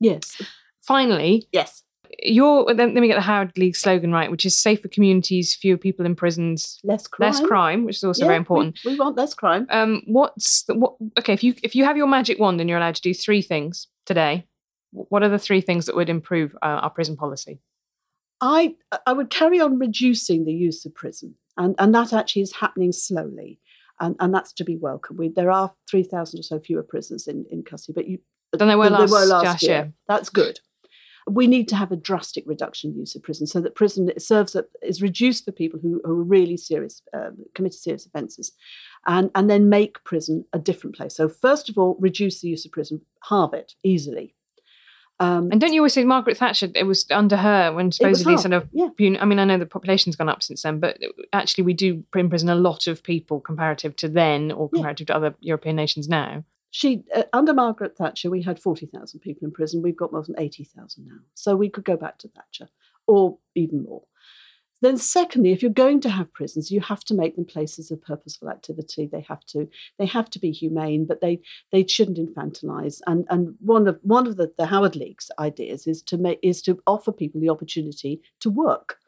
Yes. Finally, yes. Your, let me get the Howard League slogan right, which is safer communities, fewer people in prisons, less crime, less crime which is also yeah, very important. We, we want less crime. Um, what's the, what? Okay, if you if you have your magic wand and you're allowed to do three things today, what are the three things that would improve uh, our prison policy? I I would carry on reducing the use of prison, and, and that actually is happening slowly, and, and that's to be welcomed. We, there are three thousand or so fewer prisoners in, in custody, but you than there were last, were last year. year. That's good. We need to have a drastic reduction in use of prison so that prison serves up, is reduced for people who, who are really serious, um, committed serious offences, and, and then make prison a different place. So first of all, reduce the use of prison, halve it easily. Um, and don't you always say Margaret Thatcher, it was under her when supposedly sort of, yeah. I mean, I know the population's gone up since then, but actually we do imprison a lot of people comparative to then or comparative yeah. to other European nations now. She uh, under Margaret Thatcher, we had forty thousand people in prison. We've got more than eighty thousand now. So we could go back to Thatcher or even more. Then secondly, if you're going to have prisons, you have to make them places of purposeful activity. They have to they have to be humane, but they they shouldn't infantilize. And and one of one of the, the Howard League's ideas is to make is to offer people the opportunity to work.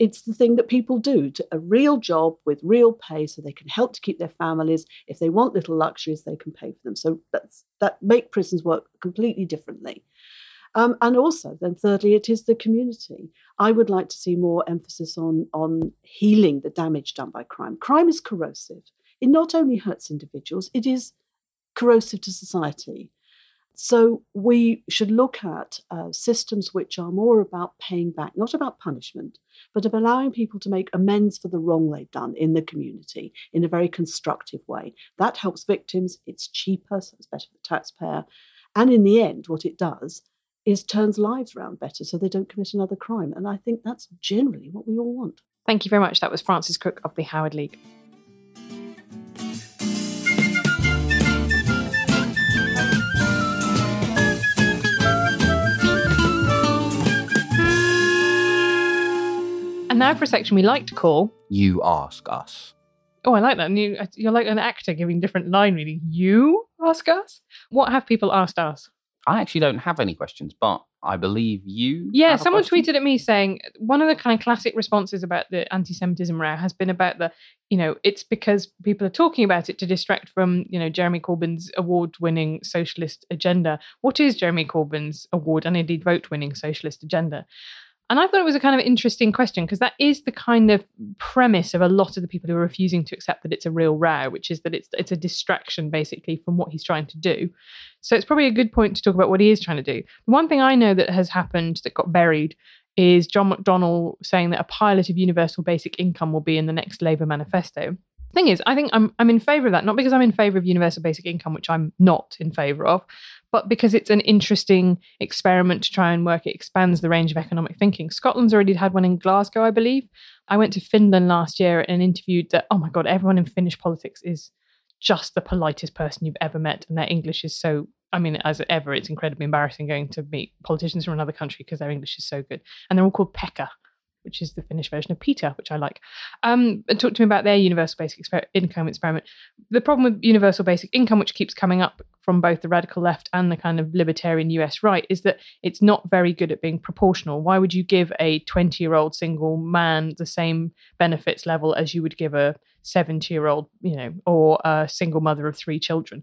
It's the thing that people do, to a real job with real pay so they can help to keep their families. If they want little luxuries, they can pay for them. So that's, that make prisons work completely differently. Um, and also, then thirdly, it is the community. I would like to see more emphasis on, on healing the damage done by crime. Crime is corrosive. It not only hurts individuals, it is corrosive to society. So we should look at uh, systems which are more about paying back, not about punishment, but of allowing people to make amends for the wrong they've done in the community in a very constructive way. That helps victims, it's cheaper, so it's better for the taxpayer. And in the end, what it does is turns lives around better so they don't commit another crime. And I think that's generally what we all want. Thank you very much. That was Frances Crook of the Howard League. Now for a section we like to call You Ask Us. Oh, I like that. And you, you're like an actor giving different line reading. You ask us? What have people asked us? I actually don't have any questions, but I believe you. Yeah, someone tweeted at me saying one of the kind of classic responses about the anti-Semitism row has been about the, you know, it's because people are talking about it to distract from, you know, Jeremy Corbyn's award-winning socialist agenda. What is Jeremy Corbyn's award and indeed vote-winning socialist agenda? And I thought it was a kind of interesting question because that is the kind of premise of a lot of the people who are refusing to accept that it's a real row, which is that it's it's a distraction basically from what he's trying to do. So it's probably a good point to talk about what he is trying to do. The one thing I know that has happened that got buried is John McDonnell saying that a pilot of universal basic income will be in the next Labour manifesto. Thing is, I think I'm I'm in favour of that, not because I'm in favour of universal basic income, which I'm not in favour of, but because it's an interesting experiment to try and work. It expands the range of economic thinking. Scotland's already had one in Glasgow, I believe. I went to Finland last year and interviewed that, oh my God, everyone in Finnish politics is just the politest person you've ever met. And their English is so, I mean, as ever, it's incredibly embarrassing going to meet politicians from another country because their English is so good. And they're all called Pekka, which is the Finnish version of Peter, which I like, um, and talked to me about their universal basic exper- income experiment. The problem with universal basic income, which keeps coming up from both the radical left and the kind of libertarian U S right, is that it's not very good at being proportional. Why would you give a twenty-year-old single man the same benefits level as you would give a seventy-year-old, you know, or a single mother of three children?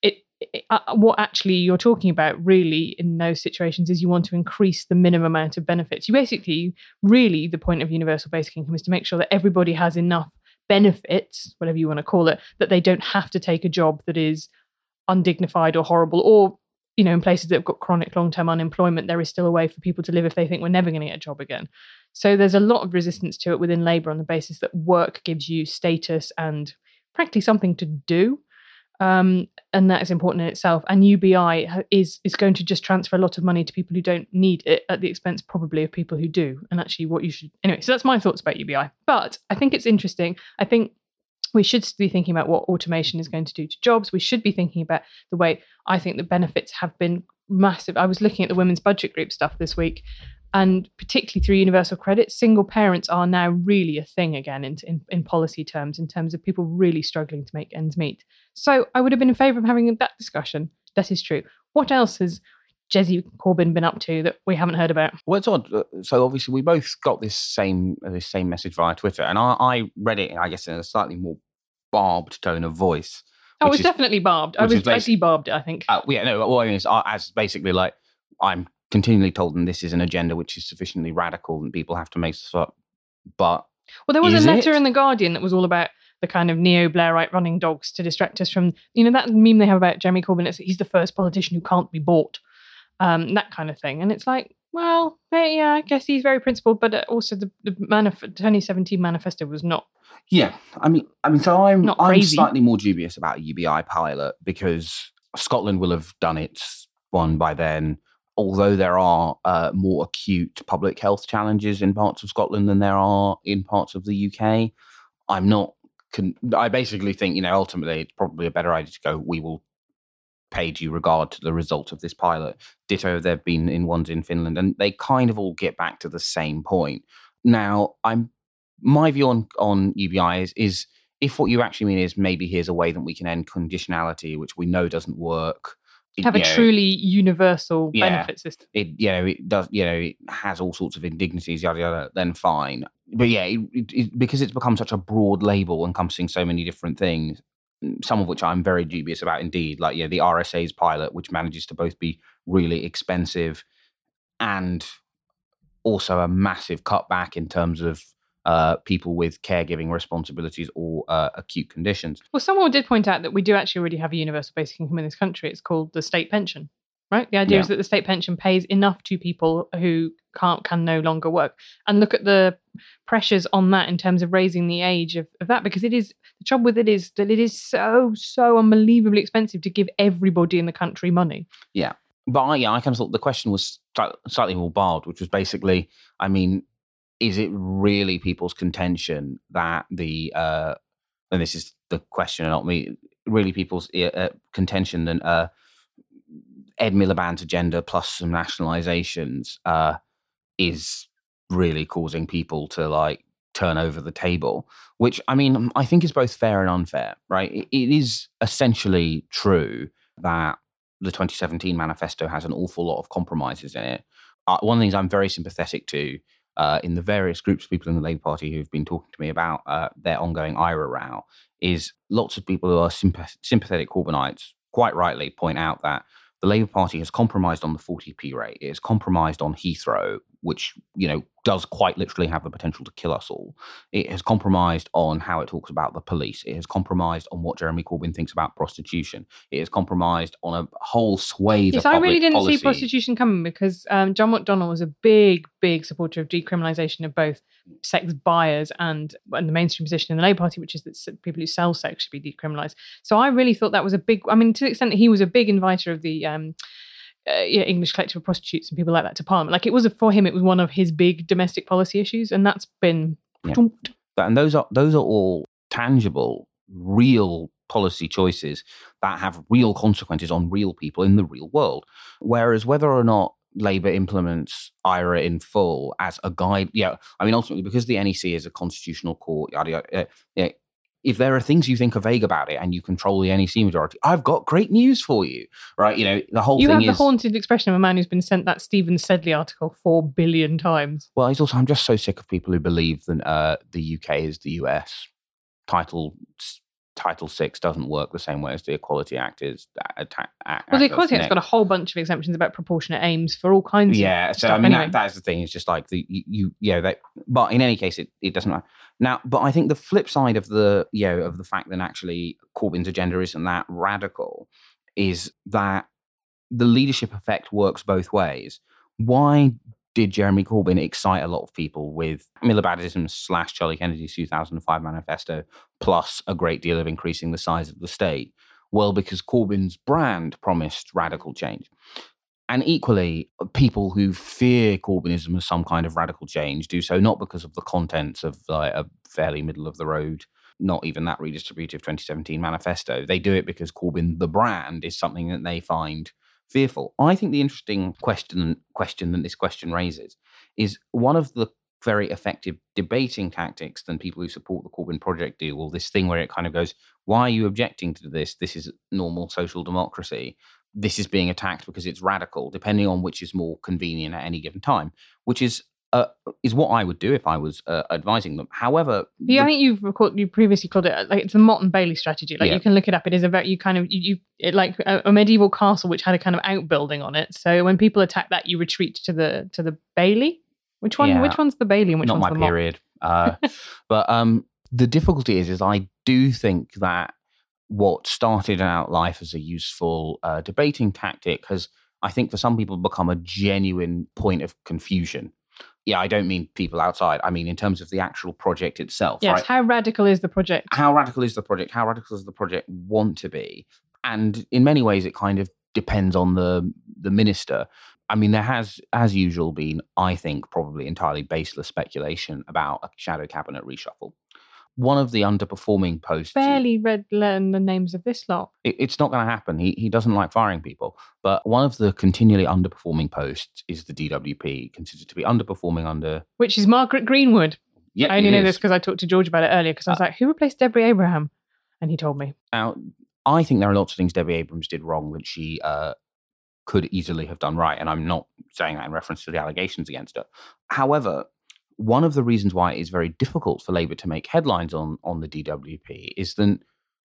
It, it, uh, what actually you're talking about really in those situations is you want to increase the minimum amount of benefits. You basically, really, the point of universal basic income is to make sure that everybody has enough benefits, whatever you want to call it, that they don't have to take a job that is undignified or horrible, or, you know, in places that have got chronic long-term unemployment, there is still a way for people to live if they think we're never going to get a job again. So there's a lot of resistance to it within Labour on the basis that work gives you status and practically something to do. Um, and that is important in itself. And U B I is is going to just transfer a lot of money to people who don't need it at the expense probably of people who do. And actually what you should... Anyway, so that's my thoughts about U B I. But I think it's interesting. I think we should be thinking about what automation is going to do to jobs. We should be thinking about the way I think the benefits have been massive. I was looking at the Women's Budget Group stuff this week, and particularly through universal credit, single parents are now really a thing again in, in, in policy terms, in terms of people really struggling to make ends meet. So I would have been in favour of having that discussion. That is true. What else has Jesse Corbyn been up to that we haven't heard about? Well, it's odd. So obviously we both got this same this same message via Twitter, and I, I read it, I guess, in a slightly more barbed tone of voice. Oh, it was is, definitely barbed. I was basically barbed, I think. Uh, yeah, no, all I mean is uh, as basically like I'm continually told them this is an agenda which is sufficiently radical and people have to make this up. But well, there was is a letter it? in The Guardian that was all about the kind of neo-Blairite running dogs to distract us from, you know, that meme they have about Jeremy Corbyn. It's he's the first politician who can't be bought, um, that kind of thing. And it's like, well, yeah, I guess he's very principled, but also the, the manif- twenty seventeen manifesto was not. Yeah, I mean, I mean, so I'm not I'm crazy. slightly more dubious about a U B I pilot because Scotland will have done its one by then. Although there are uh, more acute public health challenges in parts of Scotland than there are in parts of the U K, I'm not. Can, I basically think, you know, ultimately it's probably a better idea to go, we will pay due regard to the result of this pilot. Ditto, there have been in ones in Finland, and they kind of all get back to the same point. Now, I'm my view on, on U B I is, is if what you actually mean is maybe here's a way that we can end conditionality, which we know doesn't work. It, Have a know, truly universal yeah, benefit system. It, you know, it does, you know, it has all sorts of indignities, yada, yada, then fine. But yeah, it, it, because it's become such a broad label encompassing so many different things, some of which I'm very dubious about indeed, like, yeah, the R S A's pilot, which manages to both be really expensive and also a massive cutback in terms of Uh, people with caregiving responsibilities or uh, acute conditions. Well, someone did point out that we do actually already have a universal basic income in this country. It's called the state pension, right? The idea yeah. is that the state pension pays enough to people who can't can no longer work. And look at the pressures on that in terms of raising the age of, of that, because it is the trouble with it is that it is so, so unbelievably expensive to give everybody in the country money. Yeah. But I, yeah, I kind of thought the question was slightly more barbed, which was basically, I mean, is it really people's contention that the, uh, and this is the question, not me, really people's uh, contention that uh, Ed Miliband's agenda plus some nationalisations uh, is really causing people to like turn over the table, which I mean, I think is both fair and unfair, right? It, it is essentially true that the twenty seventeen manifesto has an awful lot of compromises in it. Uh, one of the things I'm very sympathetic to Uh, in the various groups of people in the Labour Party who've been talking to me about uh, their ongoing I R A row, is lots of people who are sympath- sympathetic Corbynites quite rightly point out that the Labour Party has compromised on the forty p rate. It has compromised on Heathrow, which, you know, does quite literally have the potential to kill us all. It has compromised on how it talks about the police. It has compromised on what Jeremy Corbyn thinks about prostitution. It has compromised on a whole swathe yes, of public policy. Yes, I really didn't policy. see prostitution coming because um, John McDonnell was a big, big supporter of decriminalisation of both sex buyers and, and the mainstream position in the Labour Party, which is that people who sell sex should be decriminalised. So I really thought that was a big... I mean, to the extent that he was a big inviter of the... Um, Uh, yeah, English Collective of Prostitutes and people like that to Parliament. Like it was a, for him, it was one of his big domestic policy issues, and that's been. Yeah. And those are those are all tangible, real policy choices that have real consequences on real people in the real world. Whereas whether or not Labour implements I R A in full as a guide, yeah, I mean ultimately because the N E C is a constitutional court, yada yada. Uh, yeah, if there are things you think are vague about it and you control the N E C majority, I've got great news for you, right? You know, the whole you thing is... You have the haunted expression of a man who's been sent that Stephen Sedley article four billion times. Well, he's also, I'm just so sick of people who believe that uh, the U K is the U S. Title Title six doesn't work the same way as the Equality Act is. Uh, ta- act well, the Equality Act's got a whole bunch of exemptions about proportionate aims for all kinds yeah, of so, stuff. Yeah, so I mean, anyway. that, that is the thing. It's just like, the you, you, you know, that, but in any case, it, it doesn't matter. Now, but I think the flip side of the, you know, of the fact that actually Corbyn's agenda isn't that radical is that the leadership effect works both ways. Why did Jeremy Corbyn excite a lot of people with Milibandism slash Charlie Kennedy's two thousand five manifesto, plus a great deal of increasing the size of the state? Well, because Corbyn's brand promised radical change. And equally, people who fear Corbynism as some kind of radical change do so not because of the contents of like, a fairly middle-of-the-road, not even that redistributive twenty seventeen manifesto. They do it because Corbyn, the brand, is something that they find fearful. I think the interesting question question that this question raises is one of the very effective debating tactics than people who support the Corbyn project do. Well, this thing where it kind of goes, why are you objecting to this? This is normal social democracy. this is being attacked because it's radical, depending on which is more convenient at any given time, which is uh, is what I would do if I was uh, advising them. However... Yeah, the, I think you've recalled, you previously called it, like, it's the Mott and Bailey strategy. Like, yeah. You can look it up. It is a very, you kind of, you, you it, like a, a medieval castle which had a kind of outbuilding on it. So when people attack that, you retreat to the to the Bailey. Which one? Yeah, which one's the Bailey and which one's the Mott? Not my period. Uh, but um, the difficulty is, is I do think that what started out life as a useful uh, debating tactic has, I think, for some people become a genuine point of confusion. Yeah, I don't mean people outside. I mean in terms of the actual project itself. Yes, right? How radical is the project? How radical is the project? How radical does the project want to be? And in many ways, it kind of depends on the the minister. I mean, there has, as usual, been, I think, probably entirely baseless speculation about a shadow cabinet reshuffle. One of the underperforming posts... Barely read learn the names of this lot. It, it's not going to happen. He he doesn't like firing people. But one of the continually underperforming posts is the D W P, considered to be underperforming under... Which is Margaret Greenwood. Yeah, I only know is. this because I talked to George about it earlier, because I was uh, like, who replaced Debbie Abraham? And he told me. Now, I think there are lots of things Debbie Abrams did wrong that she uh, could easily have done right. And I'm not saying that in reference to the allegations against her. However... One of the reasons why it is very difficult for Labour to make headlines on, on the D W P is that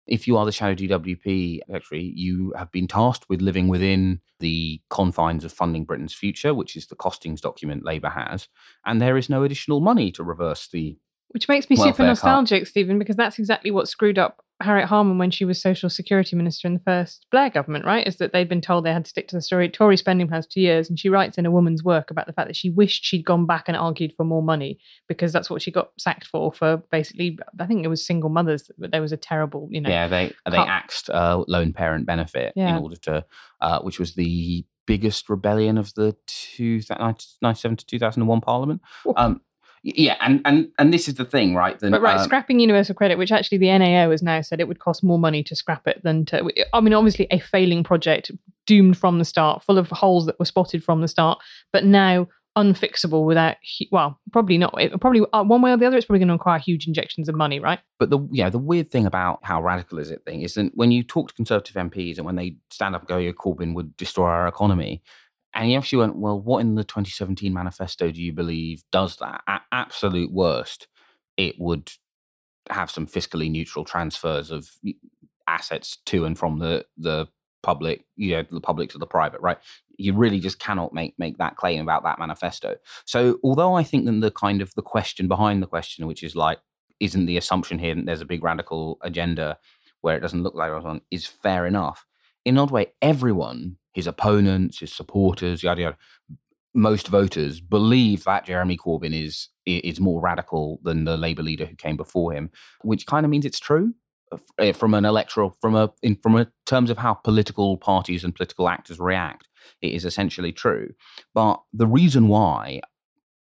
if you are the shadow D W P, actually, you have been tasked with living within the confines of Funding Britain's Future, which is the costings document Labour has, and there is no additional money to reverse the... Which makes me super nostalgic, card. Stephen, because that's exactly what screwed up Harriet Harman when she was Social Security Minister in the first Blair government, right? Is that they'd been told they had to stick to the story, Tory spending plans two years, and she writes in A Woman's Work about the fact that she wished she'd gone back and argued for more money, because that's what she got sacked for, for basically, I think it was single mothers, but there was a terrible, you know... Yeah, they cut. they axed uh, lone parent benefit yeah. in order to, uh, which was the biggest rebellion of the two thousand, ninety-seven to two thousand one Parliament. Um, Yeah, and, and, and this is the thing, right? The, but right, uh, scrapping universal credit, which actually the N A O has now said it would cost more money to scrap it than to... I mean, obviously a failing project, doomed from the start, full of holes that were spotted from the start, but now unfixable without... Well, probably not. It, probably uh, one way or the other, it's probably going to require huge injections of money, right? But the yeah, the weird thing about how radical is it thing is that when you talk to Conservative M Ps and when they stand up and go, Corbyn would destroy our economy... And he actually went, well, what in the twenty seventeen manifesto do you believe does that? At absolute worst, it would have some fiscally neutral transfers of assets to and from the, the public, you know, the public to the private, right? You really just cannot make, make that claim about that manifesto. So although I think that the kind of the question behind the question, which is like, isn't the assumption here that there's a big radical agenda where it doesn't look like it on, is fair enough. In an odd way, everyone, his opponents, his supporters, yada yada, most voters believe that Jeremy Corbyn is is more radical than the Labour leader who came before him, which kind of means it's true from an electoral, from a in, from a terms of how political parties and political actors react. It is essentially true, but the reason why.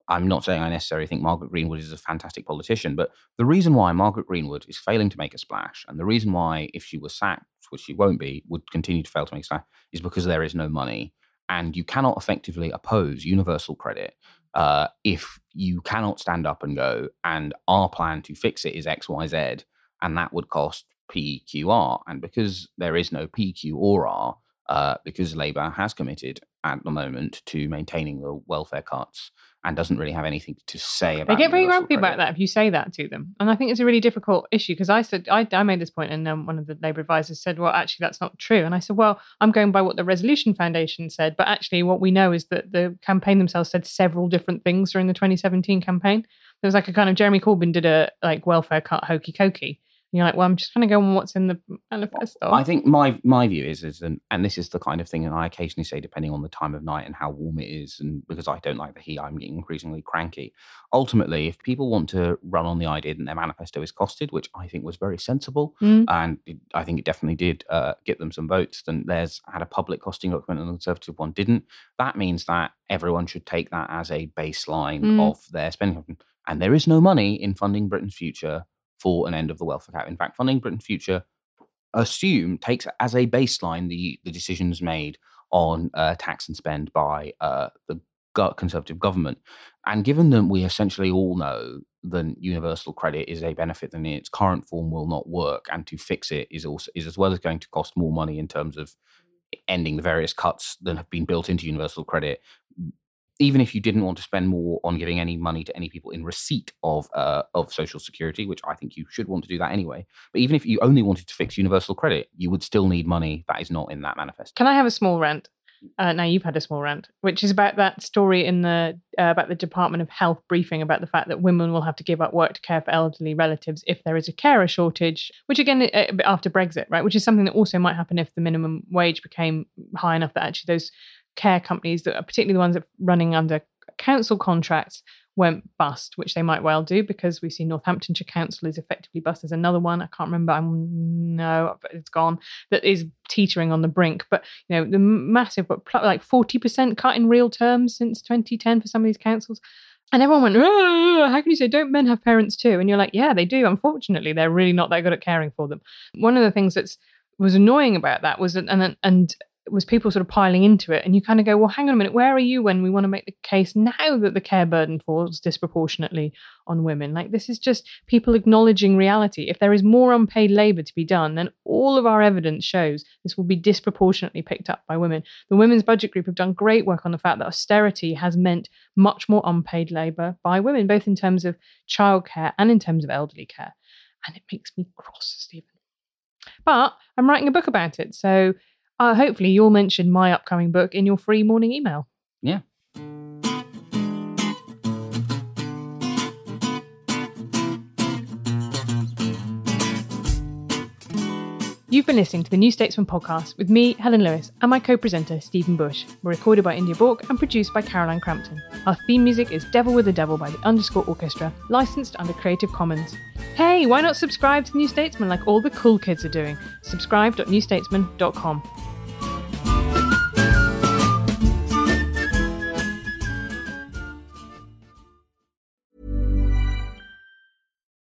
I'm not saying I necessarily think Margaret Greenwood is a fantastic politician, but the reason why Margaret Greenwood is failing to make a splash, and the reason why, if she was sacked, which she won't be, would continue to fail to make a splash, is because there is no money. And you cannot effectively oppose universal credit uh, if you cannot stand up and go, and our plan to fix it is X, Y, Z, and that would cost P, Q, R. And because there is no P, Q, or R, uh, because Labour has committed at the moment to maintaining the welfare cuts, and doesn't really have anything to say about it. They get very grumpy about that if you say that to them. And I think it's a really difficult issue, because I said, I, I made this point, and um, one of the Labour advisors said, well, actually, that's not true. And I said, well, I'm going by what the Resolution Foundation said, but actually what we know is that the campaign themselves said several different things during the twenty seventeen campaign. There was like a kind of, Jeremy Corbyn did a like welfare cut hokey-cokey. And you're like, well, I'm just going to go on what's in the manifesto. I think my my view is, is an, and this is the kind of thing that I occasionally say, depending on the time of night and how warm it is, and because I don't like the heat, I'm getting increasingly cranky. Ultimately, if people want to run on the idea that their manifesto is costed, which I think was very sensible, mm. and it, I think it definitely did uh, get them some votes, then theirs had a public costing document and the Conservative one didn't. That means that everyone should take that as a baseline mm. of their spending. And there is no money in Funding Britain's Future for an end of the welfare cap. In fact, Funding Britain Future assume takes as a baseline the, the decisions made on uh, tax and spend by uh, the Conservative government. And given that we essentially all know that universal credit is a benefit that in its current form will not work, and to fix it is also is as well as going to cost more money in terms of ending the various cuts that have been built into universal credit, even if you didn't want to spend more on giving any money to any people in receipt of uh, of Social Security, which I think you should want to do that anyway. But even if you only wanted to fix universal credit, you would still need money that is not in that manifesto. Can I have a small rant? Uh, now you've had a small rant, which is about that story in the uh, about the Department of Health briefing about the fact that women will have to give up work to care for elderly relatives if there is a carer shortage, which again, after Brexit, right, which is something that also might happen if the minimum wage became high enough that actually those care companies, that are particularly the ones that are running under council contracts, went bust, which they might well do, because we see Northamptonshire Council is effectively bust. There's another one, I can't remember, I'm no, it's gone, that is teetering on the brink. But, you know, the massive, but like forty percent cut in real terms since twenty ten for some of these councils. And everyone went, oh, how can you say don't men have parents too? And you're like, yeah, they do. Unfortunately, they're really not that good at caring for them. One of the things that was annoying about that was, that, and and was people sort of piling into it, and you kind of go, well, hang on a minute, where are you when we want to make the case now that the care burden falls disproportionately on women? Like, this is just people acknowledging reality. If there is more unpaid labour to be done, then all of our evidence shows this will be disproportionately picked up by women. The Women's Budget Group have done great work on the fact that austerity has meant much more unpaid labour by women, both in terms of childcare and in terms of elderly care. And it makes me cross, Stephen. But I'm writing a book about it, so Uh, hopefully you'll mention my upcoming book in your free morning email. Yeah. You've been listening to the New Statesman podcast with me, Helen Lewis, and my co-presenter, Stephen Bush. We're recorded by India Bork and produced by Caroline Crampton. Our theme music is Devil with the Devil by the Underscore Orchestra, licensed under Creative Commons. Hey, why not subscribe to the New Statesman like all the cool kids are doing? subscribe dot new statesman dot com.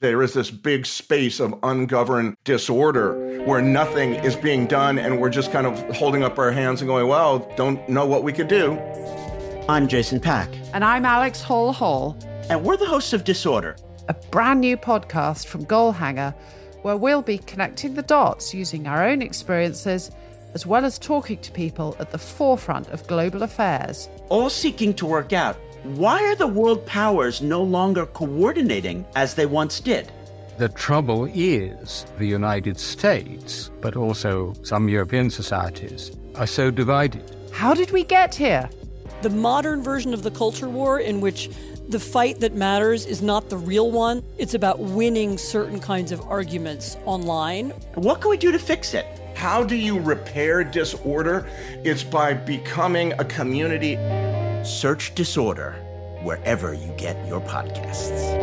There is this big space of ungoverned disorder where nothing is being done and we're just kind of holding up our hands and going, well, don't know what we could do. I'm Jason Pack. And I'm Alex Hall-Hall. And we're the hosts of Disorder, a brand new podcast from Goalhanger, where we'll be connecting the dots using our own experiences, as well as talking to people at the forefront of global affairs. All seeking to work out, why are the world powers no longer coordinating as they once did? The trouble is the United States, but also some European societies, are so divided. How did we get here? The modern version of the culture war, in which the fight that matters is not the real one. It's about winning certain kinds of arguments online. What can we do to fix it? How do you repair disorder? It's by becoming a community. Search Disorder wherever you get your podcasts.